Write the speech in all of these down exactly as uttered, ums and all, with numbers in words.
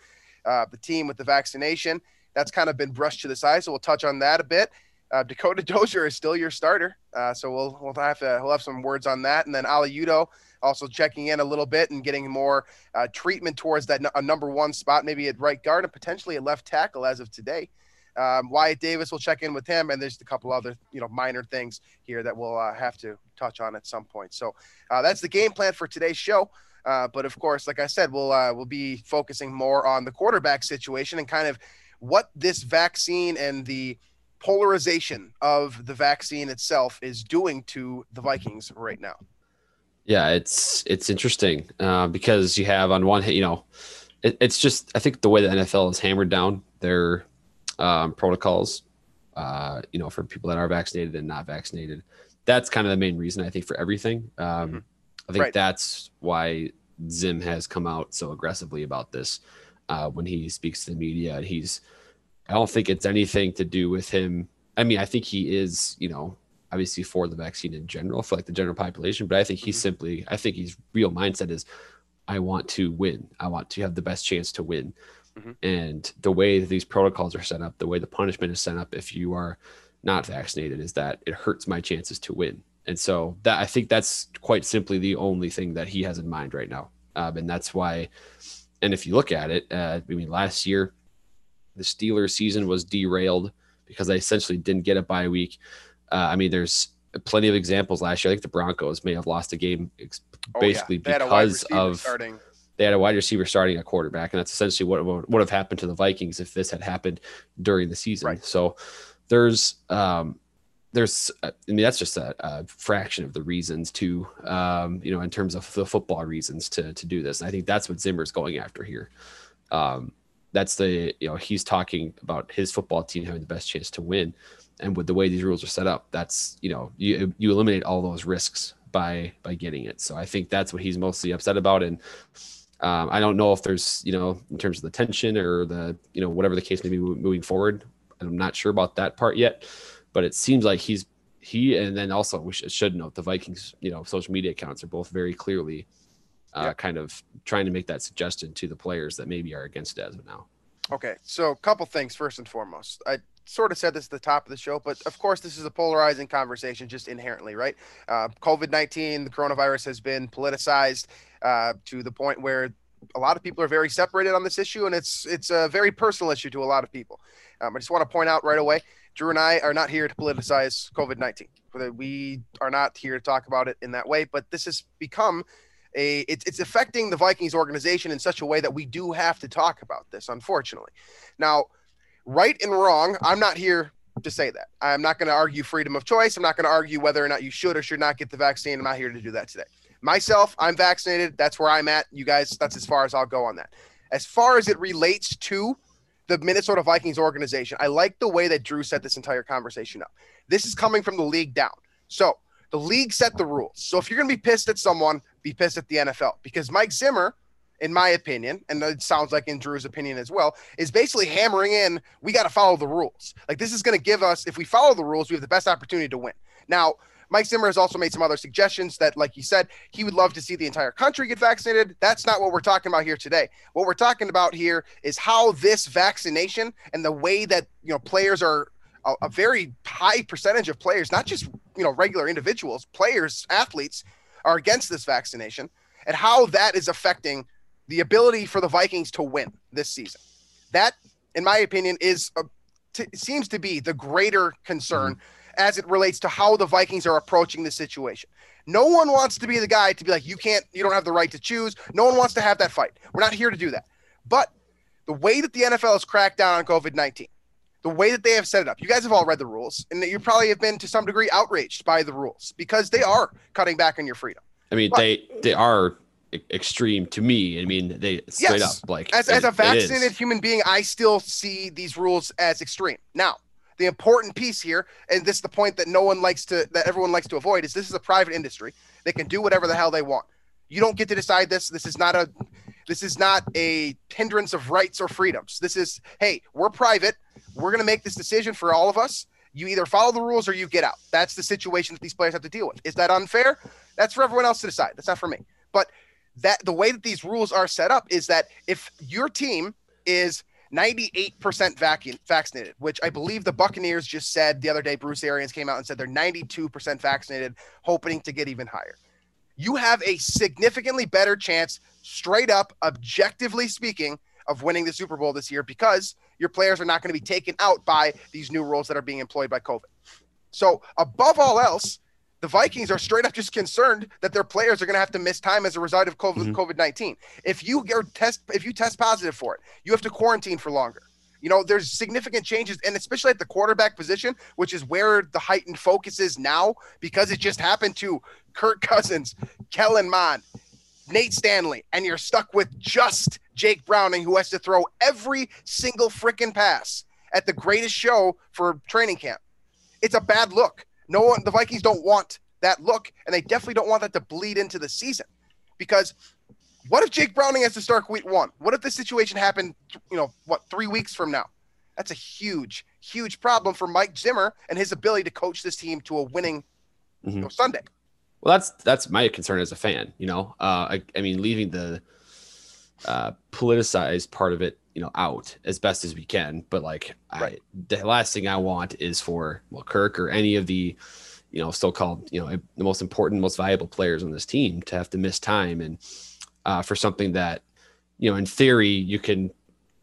uh, the team with the vaccination, that's kind of been brushed to the side, so we'll touch on that a bit. Uh, Dakota Dozier is still your starter, uh, so we'll we'll have to we'll have some words on that. And then Oli Udoh also checking in a little bit and getting more uh, treatment towards that n- a number one spot, maybe at right guard and potentially at left tackle as of today. Um, Wyatt Davis will check in with him, and there's a couple other you know minor things here that we'll uh, have to touch on at some point. So uh, that's the game plan for today's show. Uh, but of course, like I said, we'll uh, we'll be focusing more on the quarterback situation and kind of what this vaccine and the polarization of the vaccine itself is doing to the Vikings right now. Yeah, it's it's interesting uh, because you have on one hand, you know, it, it's just I think the way the N F L has hammered down their um, protocols, uh, you know, for people that are vaccinated and not vaccinated. That's kind of the main reason, I think, for everything. Um, mm-hmm. I think right. That's why Zim has come out so aggressively about this. Uh, when he speaks to the media, he's, I don't think it's anything to do with him. I mean, I think he is, you know, obviously for the vaccine in general, for like the general population, but I think he's mm-hmm. simply, I think his real mindset is, I want to win. I want to have the best chance to win. Mm-hmm. And the way that these protocols are set up, the way the punishment is set up, if you are not vaccinated, is that it hurts my chances to win. And so that, I think that's quite simply the only thing that he has in mind right now. Um, and that's why, And if you look at it, uh, I mean, last year, the Steelers season was derailed because they essentially didn't get a bye week. Uh, I mean, there's plenty of examples last year. I think the Broncos may have lost a game ex- oh, basically yeah. because of starting. They had a wide receiver starting a quarterback. And that's essentially what, what would have happened to the Vikings if this had happened during the season. Right. So there's, um, there's, I mean, that's just a, a fraction of the reasons to, um, you know, in terms of the football reasons to to do this. And I think that's what Zimmer's going after here. Um, that's the, you know, he's talking about his football team having the best chance to win. And with the way these rules are set up, that's, you know, you you eliminate all those risks by, by getting it. So I think that's what he's mostly upset about. And um, I don't know if there's, you know, in terms of the tension or the, you know, whatever the case may be moving forward, I'm not sure about that part yet. But it seems like he's he and then also we should, should note the Vikings, you know, social media accounts are both very clearly uh, yeah. kind of trying to make that suggestion to the players that maybe are against it as of now. OK, so a couple things first and foremost. I sort of said this at the top of the show, but of course, this is a polarizing conversation just inherently. Right. Uh, COVID nineteen, the coronavirus has been politicized uh, to the point where a lot of people are very separated on this issue, and it's it's a very personal issue to a lot of people. Um, I just want to point out right away, Drew and I are not here to politicize COVID nineteen. We are not here to talk about it in that way, but this has become a, it, it's affecting the Vikings organization in such a way that we do have to talk about this, unfortunately. Now, right and wrong, I'm not here to say that. I'm not going to argue freedom of choice. I'm not going to argue whether or not you should or should not get the vaccine. I'm not here to do that today. Myself, I'm vaccinated. That's where I'm at. You guys, that's as far as I'll go on that. As far as it relates to the Minnesota Vikings organization, I like the way that Drew set this entire conversation up. This is coming from the league down. So the league set the rules. So if you're going to be pissed at someone, be pissed at the N F L, because Mike Zimmer in my opinion, and it sounds like in Drew's opinion as well, is basically hammering in, we got to follow the rules. Like, this is going to give us, if we follow the rules, we have the best opportunity to win. Now, Mike Zimmer has also made some other suggestions that, like he said, he would love to see the entire country get vaccinated. That's not what we're talking about here today. What we're talking about here is how this vaccination and the way that, you know, players are a, a very high percentage of players, not just, you know, regular individuals, players, athletes are against this vaccination, and how that is affecting the ability for the Vikings to win this season. That, in my opinion, is a, t- seems to be the greater concern mm-hmm. as it relates to how the Vikings are approaching the situation. No one wants to be the guy to be like, you can't, you don't have the right to choose. No one wants to have that fight. We're not here to do that. But the way that the N F L has cracked down on covid nineteen, the way that they have set it up, you guys have all read the rules, and that you probably have been to some degree outraged by the rules because they are cutting back on your freedom. I mean, but, they, they are extreme to me. I mean, they straight yes, up like as, as a vaccinated human being, I still see these rules as extreme. Now, the important piece here, and this is the point that no one likes to, that everyone likes to avoid, is this is a private industry. They can do whatever the hell they want. You don't get to decide this. This is not a, this is not a hindrance of rights or freedoms. This is, hey, we're private. We're going to make this decision for all of us. You either follow the rules or you get out. That's the situation that these players have to deal with. Is that unfair? That's for everyone else to decide. That's not for me. But that the way that these rules are set up is that if your team is ninety-eight percent vac- vaccinated, which I believe the Buccaneers just said the other day, Bruce Arians came out and said they're ninety-two percent vaccinated, hoping to get even higher. You have a significantly better chance, straight up, objectively speaking, of winning the Super Bowl this year because your players are not going to be taken out by these new rules that are being employed by COVID. So above all else, the Vikings are straight up just concerned that their players are going to have to miss time as a result of COVID, mm-hmm. covid nineteen. If you are test, if you test positive for it, you have to quarantine for longer. You know, there's significant changes, and especially at the quarterback position, which is where the heightened focus is now because it just happened to Kirk Cousins, Kellen Mond, Nate Stanley, and you're stuck with just Jake Browning, who has to throw every single freaking pass at the greatest show for training camp. It's a bad look. No one, the Vikings don't want that look, and they definitely don't want that to bleed into the season. Because what if Jake Browning has to start week one? What if this situation happened, you know, what, three weeks from now? That's a huge, huge problem for Mike Zimmer and his ability to coach this team to a winning mm-hmm. you know, Sunday. Well, that's that's my concern as a fan. You know, uh, I, I mean, leaving the uh, politicized part of it, you know, out as best as we can. But like, right. I, the last thing I want is for well, Kirk or any of the, you know, so-called, you know, the most important, most valuable players on this team to have to miss time. And uh, for something that, you know, in theory you can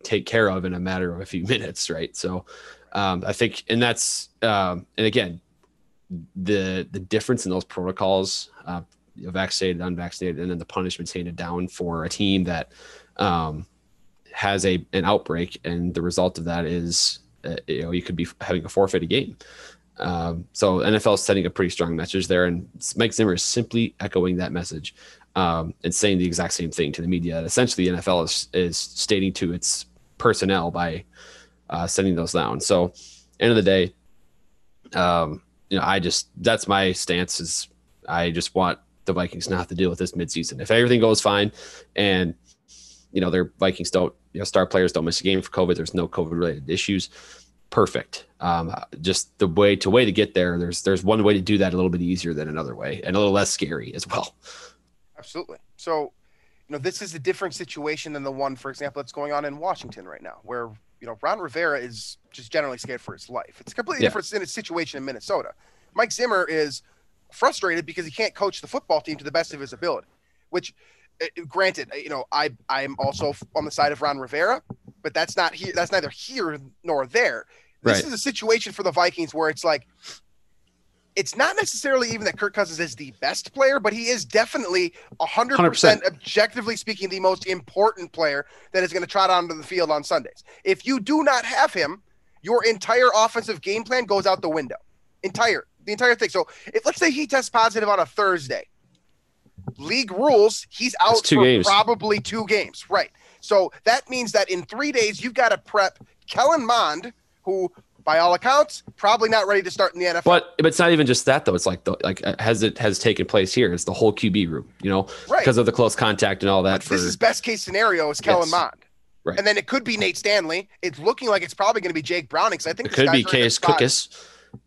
take care of in a matter of a few minutes. Right. So um, I think, and that's, um, and again, the, the difference in those protocols, uh, you know, vaccinated, unvaccinated, and then the punishments handed down for a team that, um, has a an outbreak, and the result of that is uh, you know you could be having a forfeited game. Um, so N F L is sending a pretty strong message there, and Mike Zimmer is simply echoing that message um, and saying the exact same thing to the media. And essentially, the N F L is is stating to its personnel by uh, sending those down. So end of the day, um, you know, I just that's my stance is I just want the Vikings not to deal with this midseason. If everything goes fine, and you know their Vikings don't. You know, star players don't miss a game for COVID. There's no COVID-related issues. Perfect. Um, just the way to way to get there. There's there's one way to do that a little bit easier than another way, and a little less scary as well. Absolutely. So, you know, this is a different situation than the one, for example, that's going on in Washington right now, where you know Ron Rivera is just generally scared for his life. It's a completely yeah. different situation in Minnesota. Mike Zimmer is frustrated because he can't coach the football team to the best of his ability, which. Granted, you know, I, I'm also on the side of Ron Rivera, but that's not here. That's neither here nor there. This right. is a situation for the Vikings where it's like, it's not necessarily even that Kirk Cousins is the best player, but he is definitely one hundred percent, one hundred percent. Objectively speaking, the most important player that is going to trot onto the field on Sundays. If you do not have him, your entire offensive game plan goes out the window. Entire, the entire thing. So if let's say he tests positive on a Thursday, league rules, he's out for games. Probably two games, right? So that means that in three days, you've got to prep Kellen Mond, who by all accounts, probably not ready to start in the N F L. But, but it's not even just that, though. It's like the, like has it has taken place here. It's the whole Q B room, you know, right. because of the close contact and all that. For, this is best case scenario is Kellen yes. Mond. Right. And then it could be Nate Stanley. It's looking like it's probably going to be Jake Browning. I think it could be Case Cookus.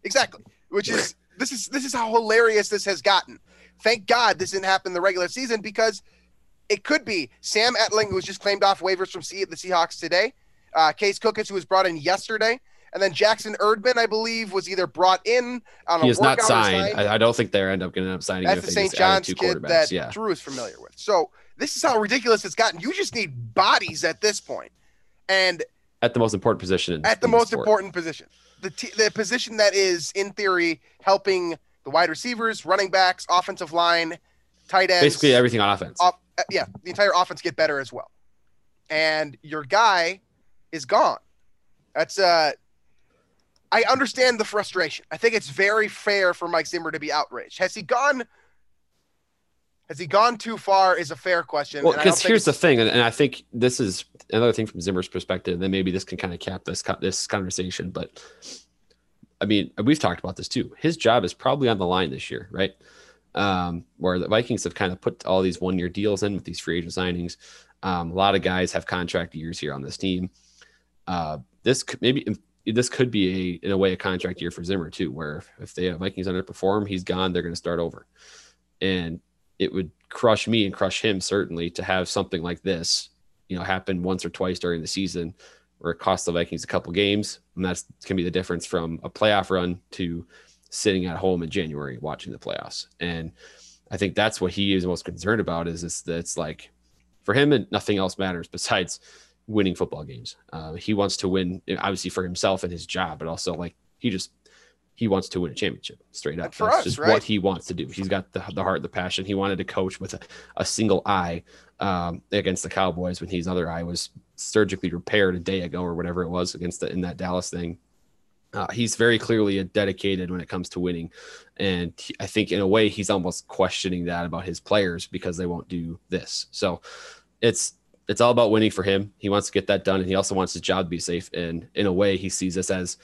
Exactly. Which is this is this is how hilarious this has gotten. Thank God this didn't happen in the regular season, because it could be Sam Etling, who was just claimed off waivers from C- the Seahawks today. Uh, Case Cookus, who was brought in yesterday. And then Jackson Erdman, I believe, was either brought in. On he a is not signed. I, I don't think they end up going to end up signing. That's the Saint John's kid that yeah. Drew is familiar with. So this is how ridiculous it's gotten. You just need bodies at this point. And at the most important position. In, at the most sport. important position. The t- the position that is, in theory, helping the wide receivers, running backs, offensive line, tight ends. Basically everything on offense. Off- yeah, the entire offense get better as well. And your guy is gone. That's uh, I understand the frustration. I think it's very fair for Mike Zimmer to be outraged. Has he gone Has he gone too far is a fair question. Well, because here's the thing, and, and I think this is another thing from Zimmer's perspective, and then maybe this can kind of cap this this conversation. But, I mean, we've talked about this too. His job is probably on the line this year, right? Um, where the Vikings have kind of put all these one-year deals in with these free agent signings. Um, a lot of guys have contract years here on this team. Uh, this could, maybe this could be, a, in a way, a contract year for Zimmer too, where if the Vikings underperform, he's gone, they're going to start over. And it would crush me and crush him, certainly, to have something like this, you know, happen once or twice during the season where it costs the Vikings a couple games. And that's going to be the difference from a playoff run to sitting at home in January watching the playoffs. And I think that's what he is most concerned about, is it's, it's like for him and nothing else matters besides winning football games. Uh, he wants to win, obviously, for himself and his job, but also like he just, he wants to win a championship straight up. That's us, just right? what he wants to do. He's got the, the heart, the passion. He wanted to coach with a, a single eye um, against the Cowboys when his other eye was surgically repaired a day ago or whatever it was against the, in that Dallas thing. Uh, he's very clearly dedicated when it comes to winning. And he, I think in a way he's almost questioning that about his players because they won't do this. So it's, it's all about winning for him. He wants to get that done. And he also wants his job to be safe. And in a way he sees this as,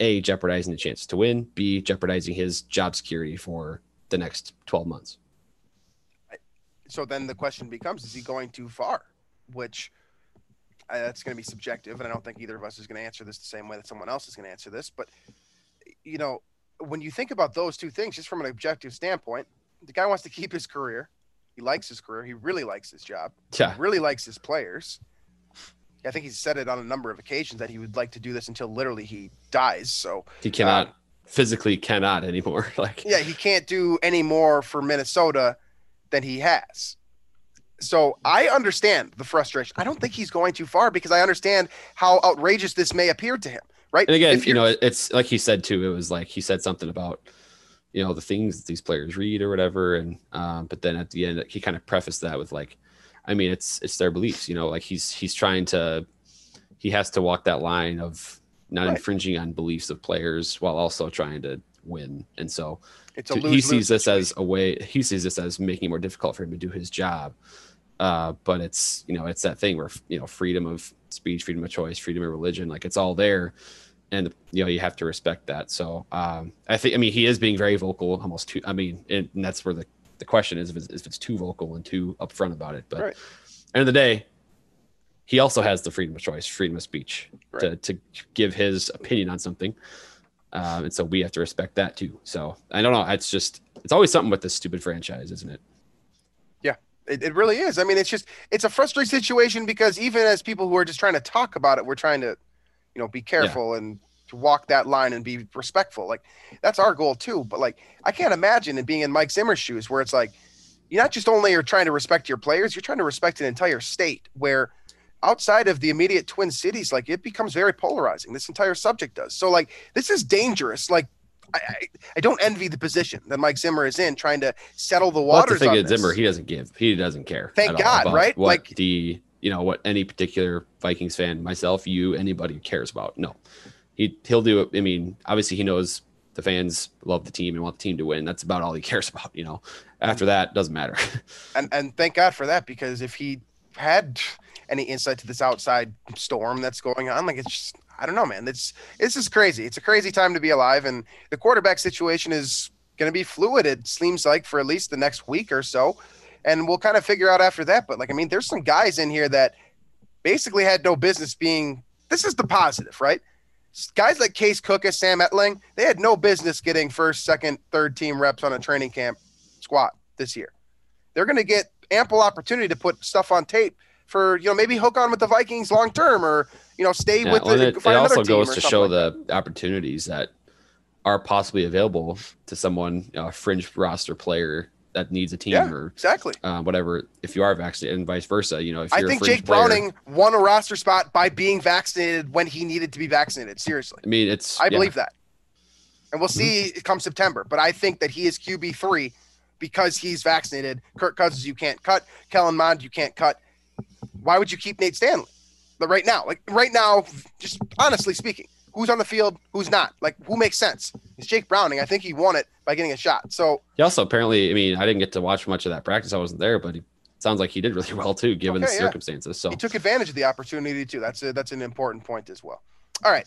A, jeopardizing the chance to win, B, jeopardizing his job security for the next twelve months. So then the question becomes, is he going too far? Which uh, that's going to be subjective, and I don't think either of us is going to answer this the same way that someone else is going to answer this. But, you know, when you think about those two things, just from an objective standpoint, the guy wants to keep his career. He likes his career. He really likes his job. Yeah. He really likes his players. I think he's said it on a number of occasions that he would like to do this until literally he dies. So he cannot um, physically cannot anymore. Like, yeah, he can't do any more for Minnesota than he has. So I understand the frustration. I don't think he's going too far because I understand how outrageous this may appear to him. Right. And again, you know, it's like he said too, it was like, he said something about, you know, the things that these players read or whatever. And, um, but then at the end, he kind of prefaced that with like, I mean, it's it's their beliefs, you know, like he's he's trying to he has to walk that line of not right. infringing on beliefs of players while also trying to win. And so it's a to, lose, he sees this situation. as a way he sees this as making it more difficult for him to do his job. Uh, but it's, you know, it's that thing where, you know, freedom of speech, freedom of choice, freedom of religion, like it's all there. And, you know, you have to respect that. So um, I think I mean, he is being very vocal almost too. I mean, and, and that's where the. The question is if it's, if it's too vocal and too upfront about it. But right. at the end of the day, he also has the freedom of choice, freedom of speech right. to, to give his opinion on something. Um, and so we have to respect that too. So I don't know. It's just, it's always something with this stupid franchise, isn't it? Yeah, it, it really is. I mean, it's just, it's a frustrating situation because even as people who are just trying to talk about it, we're trying to, you know, be careful yeah. and to walk that line and be respectful. Like that's our goal too. But like, I can't imagine it being in Mike Zimmer's shoes where it's like, you not just only are trying to respect your players, you're trying to respect an entire state where outside of the immediate Twin Cities, like it becomes very polarizing. This entire subject does. So like, this is dangerous. Like I, I, I don't envy the position that Mike Zimmer is in trying to settle the waters. Well, the thing Zimmer, he doesn't give, he doesn't care. Thank God. Right. What like the, you know, what any particular Vikings fan, myself, you, anybody cares about. No, He, he'll do it. I mean, obviously he knows the fans love the team and want the team to win. That's about all he cares about, you know. After that, doesn't matter. and and thank God for that, because if he had any insight to this outside storm that's going on, like it's just I don't know, man. It's, it's just crazy. It's a crazy time to be alive, and the quarterback situation is going to be fluid, it seems like, for at least the next week or so, and we'll kind of figure out after that. But, like, I mean, there's some guys in here that basically had no business being – this is the positive, right? Guys like Case Cookus, Sam Etling, they had no business getting first, second, third team reps on a training camp squad this year. They're going to get ample opportunity to put stuff on tape for, you know, maybe hook on with the Vikings long term, or, you know, stay yeah, with well, the, it, find it also another goes team to show like the that. opportunities that are possibly available to someone, you know, a fringe roster player that needs a team yeah, or exactly uh, whatever, if you are vaccinated, and vice versa. You know, if you're I think a Jake player, Browning won a roster spot by being vaccinated when he needed to be vaccinated. Seriously. I mean, it's, I yeah. believe that, and we'll see mm-hmm. come September, but I think that he is Q B three because he's vaccinated. Kirk Cousins, you can't cut. Kellen Mond, you can't cut. Why would you keep Nate Stanley? But right now, like right now, just honestly speaking, who's on the field, who's not? Like, who makes sense? It's Jake Browning. I think he won it by getting a shot. So he also apparently, I mean, I didn't get to watch much of that practice. I wasn't there, but he, it sounds like he did really well too, given okay, the circumstances. Yeah. So he took advantage of the opportunity too. That's a, that's an important point as well. All right,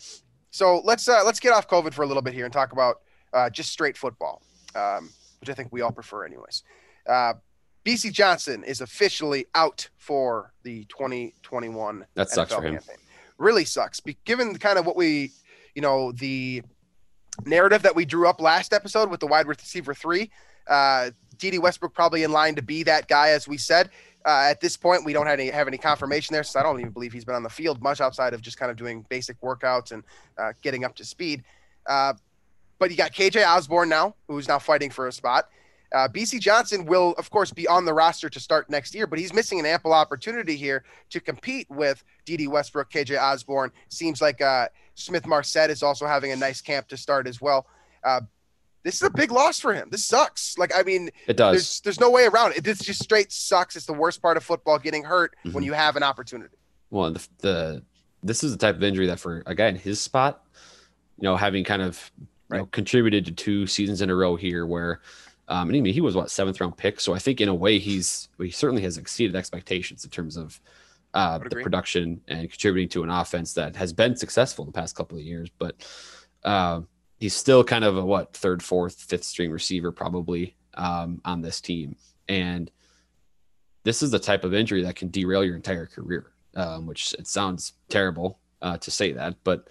so let's uh, let's get off COVID for a little bit here and talk about uh, just straight football, um, which I think we all prefer, anyways. Uh, B C Johnson is officially out for the twenty twenty-one. That sucks N F L for him. Campaign. Really sucks, given kind of what we, you know, the narrative that we drew up last episode with the wide receiver three, uh, Dede Westbrook probably in line to be that guy, as we said. Uh, at this point, we don't have any, have any confirmation there, so I don't even believe he's been on the field much outside of just kind of doing basic workouts and uh, getting up to speed. Uh, but you got K J Osborne now, who's now fighting for a spot. Uh, B C Johnson will, of course, be on the roster to start next year, but he's missing an ample opportunity here to compete with Dede Westbrook, K J Osborne. Seems like uh, Smith-Marsette is also having a nice camp to start as well. Uh, this is a big loss for him. This sucks. Like, I mean, it does. There's, there's no way around it. It just straight sucks. It's the worst part of football, getting hurt mm-hmm. when you have an opportunity. Well, the, the this is the type of injury that for a guy in his spot, you know, having kind of right. you know, contributed to two seasons in a row here where – Um, and I mean, he was what seventh round pick. So I think in a way he's, he certainly has exceeded expectations in terms of uh, the agree. production and contributing to an offense that has been successful the past couple of years, but uh, he's still kind of a what third, fourth, fifth string receiver probably um, on this team. And this is the type of injury that can derail your entire career, um, which it sounds terrible uh, to say that, but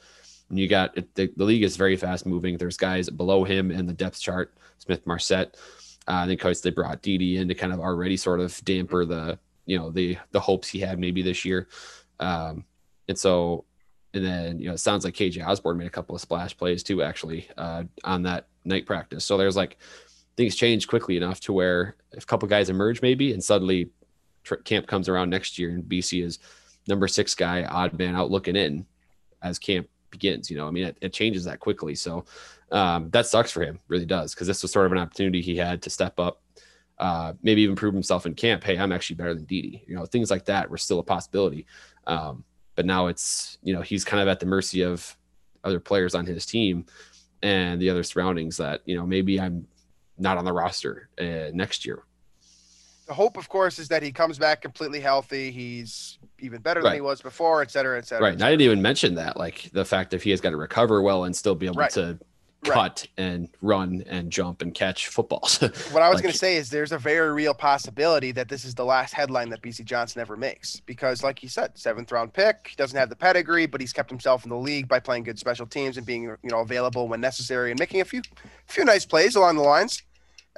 you got the, the league is very fast moving. There's guys below him in the depth chart, Smith-Marsette. Uh, I think coach they brought Dede in to kind of already sort of damper the, you know, the the hopes he had maybe this year. Um, and so, and then, you know, it sounds like K J Osborne made a couple of splash plays too, actually, uh, on that night practice. So there's like things change quickly enough to where if a couple guys emerge maybe and suddenly tr- camp comes around next year and B C is number six guy, odd man out looking in as camp begins, you know, I mean, it, it changes that quickly. So um, that sucks for him, really does. Cause this was sort of an opportunity he had to step up, uh, maybe even prove himself in camp. Hey, I'm actually better than Dede, you know, things like that were still a possibility. Um, but now it's, you know, he's kind of at the mercy of other players on his team and the other surroundings that, you know, maybe I'm not on the roster uh, next year. The hope, of course, is that he comes back completely healthy. He's even better than right. he was before, et cetera, et cetera. Right. And I didn't even mention that, like the fact that he has got to recover well and still be able right. to cut right. and run and jump and catch footballs. What I was like, going to say is there's a very real possibility that this is the last headline that B C Johnson ever makes, because like you said, seventh round pick, he doesn't have the pedigree, but he's kept himself in the league by playing good special teams and being, you know, available when necessary and making a few, few nice plays along the lines.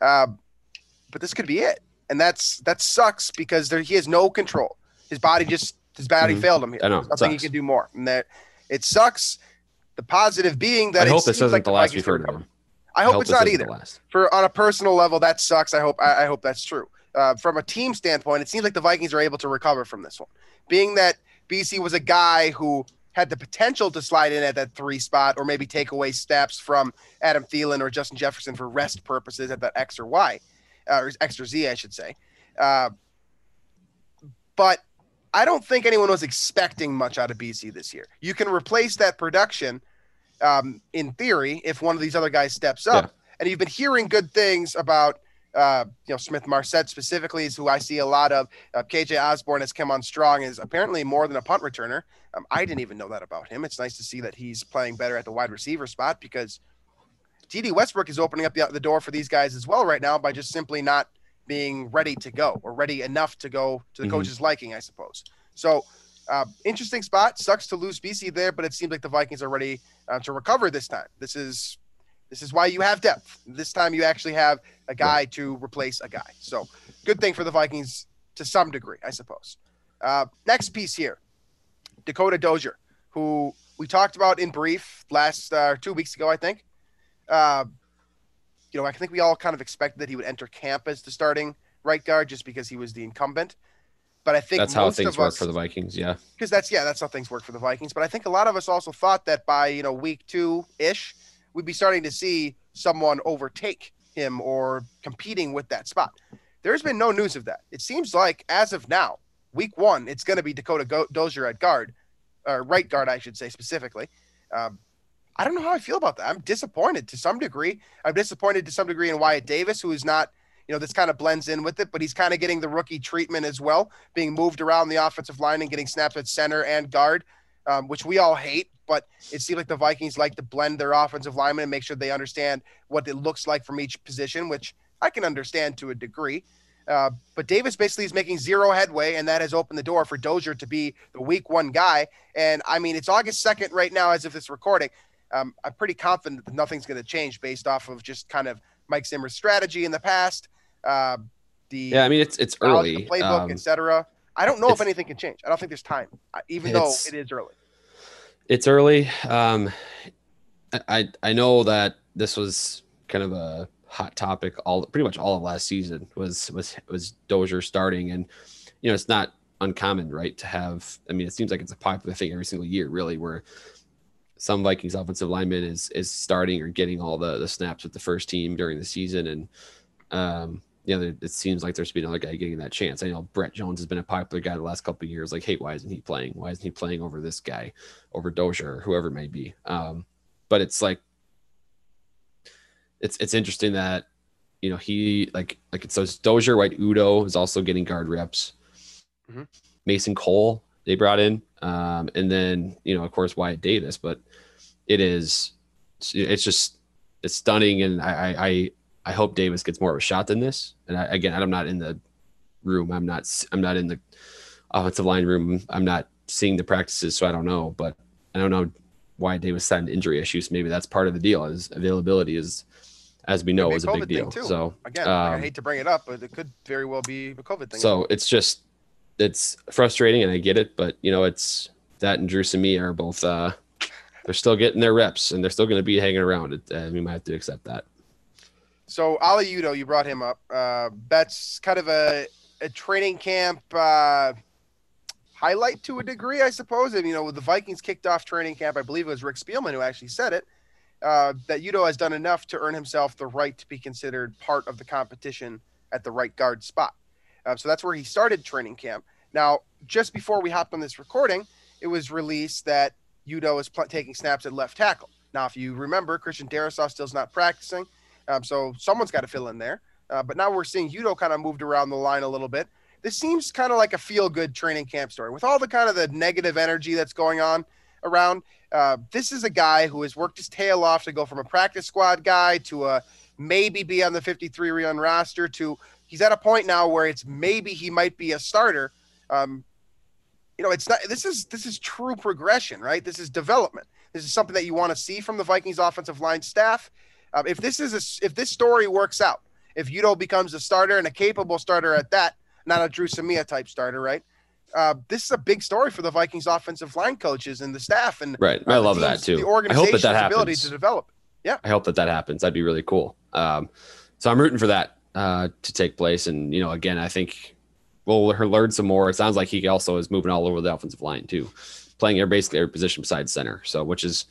Uh, but this could be it. And that's that sucks because there, he has no control. His body just his body mm-hmm. failed him here. I know, There's nothing sucks. he can do more. And that it sucks. The positive being that I it hope this isn't like the last we've heard of him. I, I hope, hope it's not either. For on a personal level, that sucks. I hope I, I hope that's true. Uh, from a team standpoint, it seems like the Vikings are able to recover from this one, being that B C was a guy who had the potential to slide in at that three spot or maybe take away steps from Adam Thielen or Justin Jefferson for rest purposes at that X or Y. Uh, or extra Z, I should say. Uh, but I don't think anyone was expecting much out of B C this year. You can replace that production um, in theory if one of these other guys steps up. Yeah. And you've been hearing good things about uh, you know, Smith-Marsette specifically is who I see a lot of. Uh, K J Osborne has come on strong, is apparently more than a punt returner. Um, I didn't even know that about him. It's nice to see that he's playing better at the wide receiver spot, because Dede Westbrook is opening up the, the door for these guys as well right now by just simply not being ready to go, or ready enough to go to the mm-hmm. coach's liking, I suppose. So uh, interesting spot. Sucks to lose B C there, but it seems like the Vikings are ready uh, to recover this time. This is – This is why you have depth. This time you actually have a guy to replace a guy. So good thing for the Vikings to some degree, I suppose. Uh, next piece here, Dakota Dozier, who we talked about in brief last uh, two weeks ago, I think. Uh, you know, I think we all kind of expected that he would enter camp as the starting right guard just because he was the incumbent. But I think that's how things work for the Vikings, yeah. Because that's, yeah, that's how things work for the Vikings. But I think a lot of us also thought that by, you know, week two-ish, we'd be starting to see someone overtake him or competing with that spot. There's been no news of that. It seems like as of now, week one, it's going to be Dakota Go- Dozier at guard, or right guard, I should say, specifically. Um, I don't know how I feel about that. I'm disappointed to some degree. I'm disappointed to some degree in Wyatt Davis, who is not, you know, this kind of blends in with it, but he's kind of getting the rookie treatment as well, being moved around the offensive line and getting snaps at center and guard, um, which we all hate. But it seems like the Vikings like to blend their offensive linemen and make sure they understand what it looks like from each position, which I can understand to a degree. Uh, but Davis basically is making zero headway, and that has opened the door for Dozier to be the week one guy. And, I mean, it's August second right now as of this recording. Um, I'm pretty confident that nothing's going to change based off of just kind of Mike Zimmer's strategy in the past. Uh, the Yeah, I mean, it's it's early. The playbook, um, et cetera. I don't know if anything can change. I don't think there's time, even though it is early. It's early. Um, I I know that this was kind of a hot topic all pretty much all of last season was was was Dozier starting, and you know it's not uncommon, right? To have I mean it seems like it's a popular thing every single year, really, where some Vikings offensive lineman is is starting or getting all the the snaps with the first team during the season, and um, you know it seems like there's been another guy getting that chance. I know Brett Jones has been a popular guy the last couple of years. Like, hey, why isn't he playing? Why isn't he playing over this guy, over Dozier, or whoever it may be? Um, but it's like, it's it's interesting that you know he like like it's so it's Dozier, Wyatt Udoh is also getting guard reps. Mm-hmm. Mason Cole they brought in, um, and then you know of course Wyatt Davis. But it is it's just it's stunning, and I I. I I hope Davis gets more of a shot than this. And I, again, I'm not in the room. I'm not, I'm not in the offensive line room. I'm not seeing the practices. So I don't know, but I don't know why Davis had injury issues. Maybe that's part of the deal. His availability is, as we know, is a big deal. So again, um, I hate to bring it up, but it could very well be a COVID thing. So it's just, it's frustrating and I get it, but you know, it's that and Drew Samia are both, uh, they're still getting their reps and they're still going to be hanging around. It, uh, we might have to accept that. So Oli Udoh, you brought him up. Uh, that's kind of a, a training camp uh, highlight to a degree, I suppose. And, you know, the Vikings kicked off training camp. I believe it was Rick Spielman who actually said it, uh, that Udoh has done enough to earn himself the right to be considered part of the competition at the right guard spot. Uh, so that's where he started training camp. Now, just before we hopped on this recording, it was released that Udoh is pl- taking snaps at left tackle. Now, if you remember, Christian Darrisaw still's not practicing. Um, so someone's got to fill in there. Uh, but now we're seeing Udoh kind of moved around the line a little bit. This seems kind of like a feel-good training camp story. With all the kind of the negative energy that's going on around, uh, this is a guy who has worked his tail off to go from a practice squad guy to a maybe be on the fifty-three-man roster to he's at a point now where it's maybe he might be a starter. Um, you know, it's not. This is this is true progression, right? This is development. This is something that you want to see from the Vikings offensive line staff. Um, if this is a, if this story works out, if Udoh becomes a starter and a capable starter at that, not a Drew Samia type starter, right? Uh, this is a big story for the Vikings offensive line coaches and the staff. And right, I uh, love teams, that too. The organization's that that ability to develop. Yeah, I hope that that happens. That'd be really cool. Um, so I'm rooting for that uh, to take place. And you know, again, I think we'll learn some more. It sounds like he also is moving all over the offensive line too, playing basically every position besides center. So which is.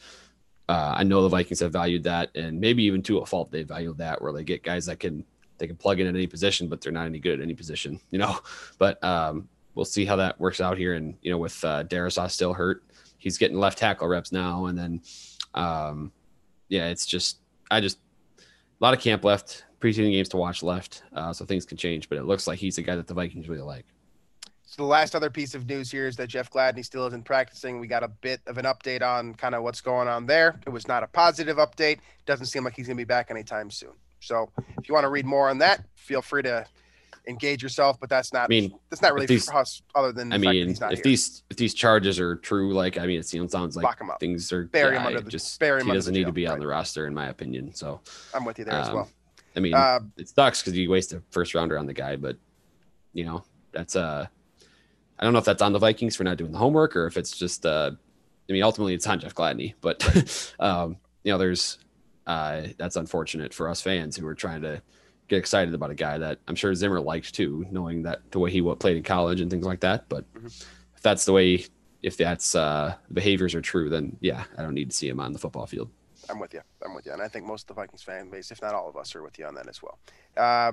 Uh, I know the Vikings have valued that, and maybe even to a fault they value that, where they get guys that can they can plug in at any position, but they're not any good at any position, you know. But um, we'll see how that works out here. And you know, with uh, Darrisaw still hurt, he's getting left tackle reps now, and then um, yeah, it's just I just a lot of camp left. preseason games to watch left, uh, so things can change. But it looks like he's a guy that the Vikings really like. So the last other piece of news here is that Jeff Gladney still isn't practicing. We got a bit of an update on kind of what's going on there. It was not a positive update. Doesn't seem like he's going to be back anytime soon. So if you want to read more on that, feel free to engage yourself. But that's not I mean, that's not really these, for us other than the I fact mean, that he's not if here. these if these charges are true, like I mean, it seems sounds like things are bury yeah, him under the, just bury him he doesn't need jail, to be right. on the roster, in my opinion. So I'm with you there um, as well. I mean, uh, it sucks because you waste a first rounder on the guy, but you know that's a. Uh, I don't know if that's on the Vikings for not doing the homework or if it's just, uh, I mean, ultimately it's on Jeff Gladney, but, right. um, you know, there's, uh, that's unfortunate for us fans who are trying to get excited about a guy that I'm sure Zimmer liked too, knowing that the way he played in college and things like that. But mm-hmm. if that's the way, if that's, uh, behaviors are true, then yeah, I don't need to see him on the football field. I'm with you. I'm with you. And I think most of the Vikings fan base, if not all of us, are with you on that as well. Uh,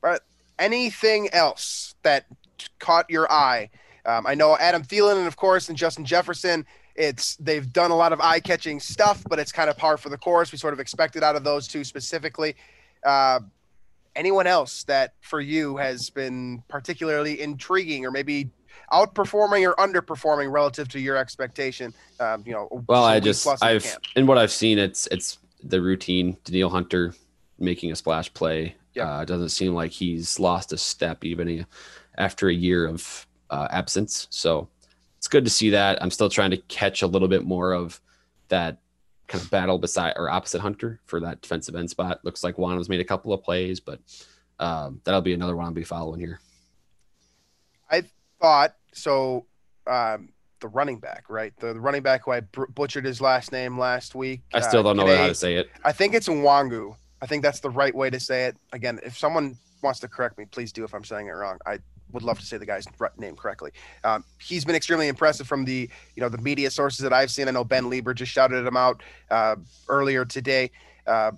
but anything else that caught your eye? Um, I know Adam Thielen and, of course, and Justin Jefferson, it's they've done a lot of eye-catching stuff, but it's kind of par for the course. We sort of expected out of those two specifically. Uh, anyone else that, for you, has been particularly intriguing or maybe outperforming or underperforming relative to your expectation? Um, you know, well, I just – I've in what I've seen, it's it's the routine. Danielle Hunter making a splash play. Yep. Uh, it doesn't seem like he's lost a step even after a year of – Uh, absence. So it's good to see that. I'm still trying to catch a little bit more of that kind of battle beside or opposite Hunter for that defensive end spot. Looks like Juan has made a couple of plays, but um, that'll be another one I'll be following here. I thought so. Um, the running back, right? The, the running back who I br- butchered his last name last week. I still don't uh, know how to say it. I think it's Wangu. I think that's the right way to say it. Again, if someone wants to correct me, please do if I'm saying it wrong. I would love to say the guy's name correctly. Um, he's been extremely impressive from the, you know, the media sources that I've seen. I know Ben Lieber just shouted him out uh, earlier today. Uh,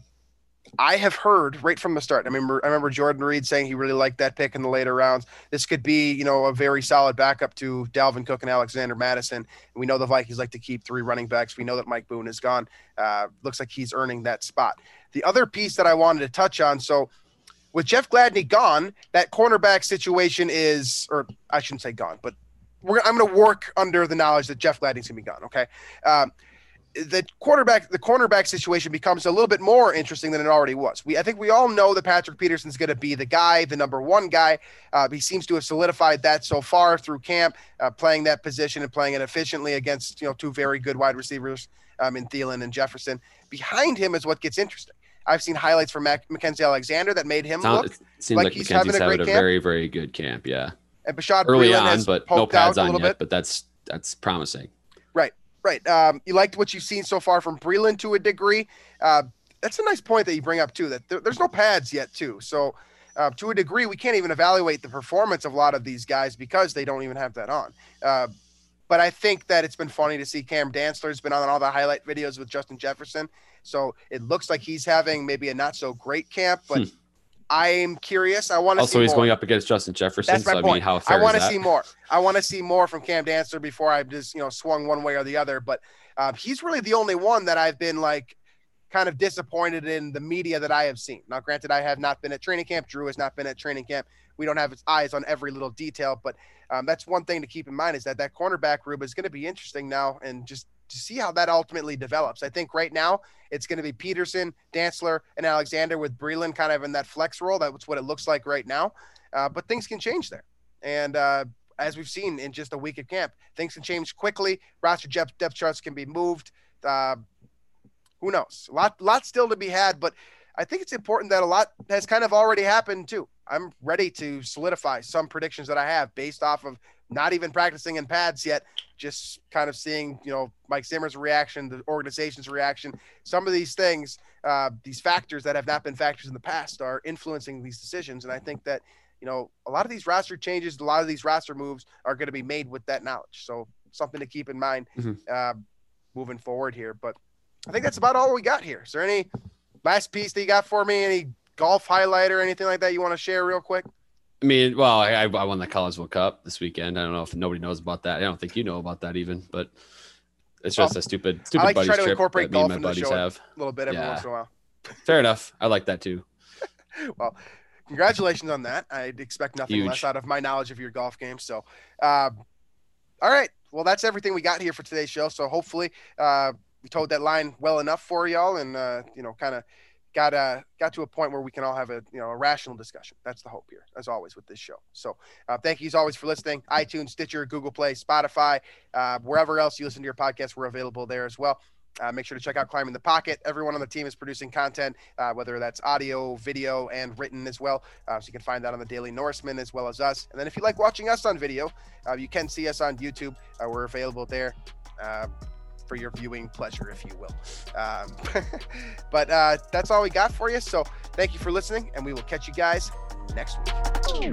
I have heard right from the start. I remember, I remember Jordan Reed saying he really liked that pick in the later rounds. This could be, you know, a very solid backup to Dalvin Cook and Alexander Madison. We know the Vikings like to keep three running backs. We know that Mike Boone is gone. Uh, looks like he's earning that spot. The other piece that I wanted to touch on. So, with Jeff Gladney gone, that cornerback situation is, or I shouldn't say gone, but we're, I'm going to work under the knowledge that Jeff Gladney's going to be gone. Okay, um, the quarterback, the cornerback situation becomes a little bit more interesting than it already was. We, I think, we all know that Patrick Peterson's going to be the guy, the number one guy. Uh, he seems to have solidified that so far through camp, uh, playing that position and playing it efficiently against, you know, two very good wide receivers, um, in Thielen and Jefferson. Behind him is what gets interesting. I've seen highlights from Mac- Mackenzie Alexander that made him Sound, look like, like he's having a great a camp. Very, very good camp, yeah. And Bashad early Breeland on, but no pads on yet. Bit. But that's that's promising. Right, right. Um, you liked what you've seen so far from Breeland to a degree. Uh, that's a nice point that you bring up too. That there, there's no pads yet too. So uh, to a degree, we can't even evaluate the performance of a lot of these guys because they don't even have that on. Uh, But I think that it's been funny to see Cam Dantzler has been on all the highlight videos with Justin Jefferson. So it looks like he's having maybe a not so great camp, but hmm. I'm curious. I want to also see he's more. Going up against Justin Jefferson. That's my so point. I mean, how fair I want to see more. I want to see more from Cam Dantzler before I just, you know, swung one way or the other. But uh, he's really the only one that I've been like kind of disappointed in the media that I have seen. Now, granted, I have not been at training camp. Drew has not been at training camp. We don't have his eyes on every little detail, but um, that's one thing to keep in mind is that that cornerback room is going to be interesting now and just to see how that ultimately develops. I think right now it's going to be Peterson, Dantzler, and Alexander with Breeland kind of in that flex role. That's what it looks like right now, uh, but things can change there. And uh, as we've seen in just a week of camp, things can change quickly. Roster depth charts can be moved. Uh, who knows? A lot, lot still to be had, but I think it's important that a lot has kind of already happened too. I'm ready to solidify some predictions that I have based off of not even practicing in pads yet, just kind of seeing, you know, Mike Zimmer's reaction, the organization's reaction. Some of these things, uh, these factors that have not been factors in the past are influencing these decisions. And I think that, you know, a lot of these roster changes, a lot of these roster moves are going to be made with that knowledge. So something to keep in mind mm-hmm. uh, moving forward here. But I think that's about all we got here. Is there any last piece that you got for me? Any golf highlight or anything like that you want to share real quick? I mean, well, I, I won the College World Cup this weekend. I don't know if nobody knows about that. I don't think you know about that even, but it's just well, a stupid, stupid I like buddies to try to trip incorporate that golf me and my buddies have. A little bit every yeah. once in a while. Fair enough. I like that too. Well, congratulations on that. I'd expect nothing Huge. less out of my knowledge of your golf game. So, uh, all right. Well, that's everything we got here for today's show. So hopefully uh, we told that line well enough for y'all and, uh, you know, kind of got uh, got to a point where we can all have a, you know, a rational discussion. That's the hope here, as always, with this show. So uh, thank you, as always, for listening. iTunes, Stitcher, Google Play, Spotify, uh, wherever else you listen to your podcast, we're available there as well. Uh, make sure to check out Climbing the Pocket. Everyone on the team is producing content, uh, whether that's audio, video, and written as well. Uh, so you can find that on the Daily Norseman as well as us. And then if you like watching us on video, uh, you can see us on YouTube. Uh, we're available there uh, for your viewing pleasure, if you will. Um, but uh, that's all we got for you. So thank you for listening, and we will catch you guys next week.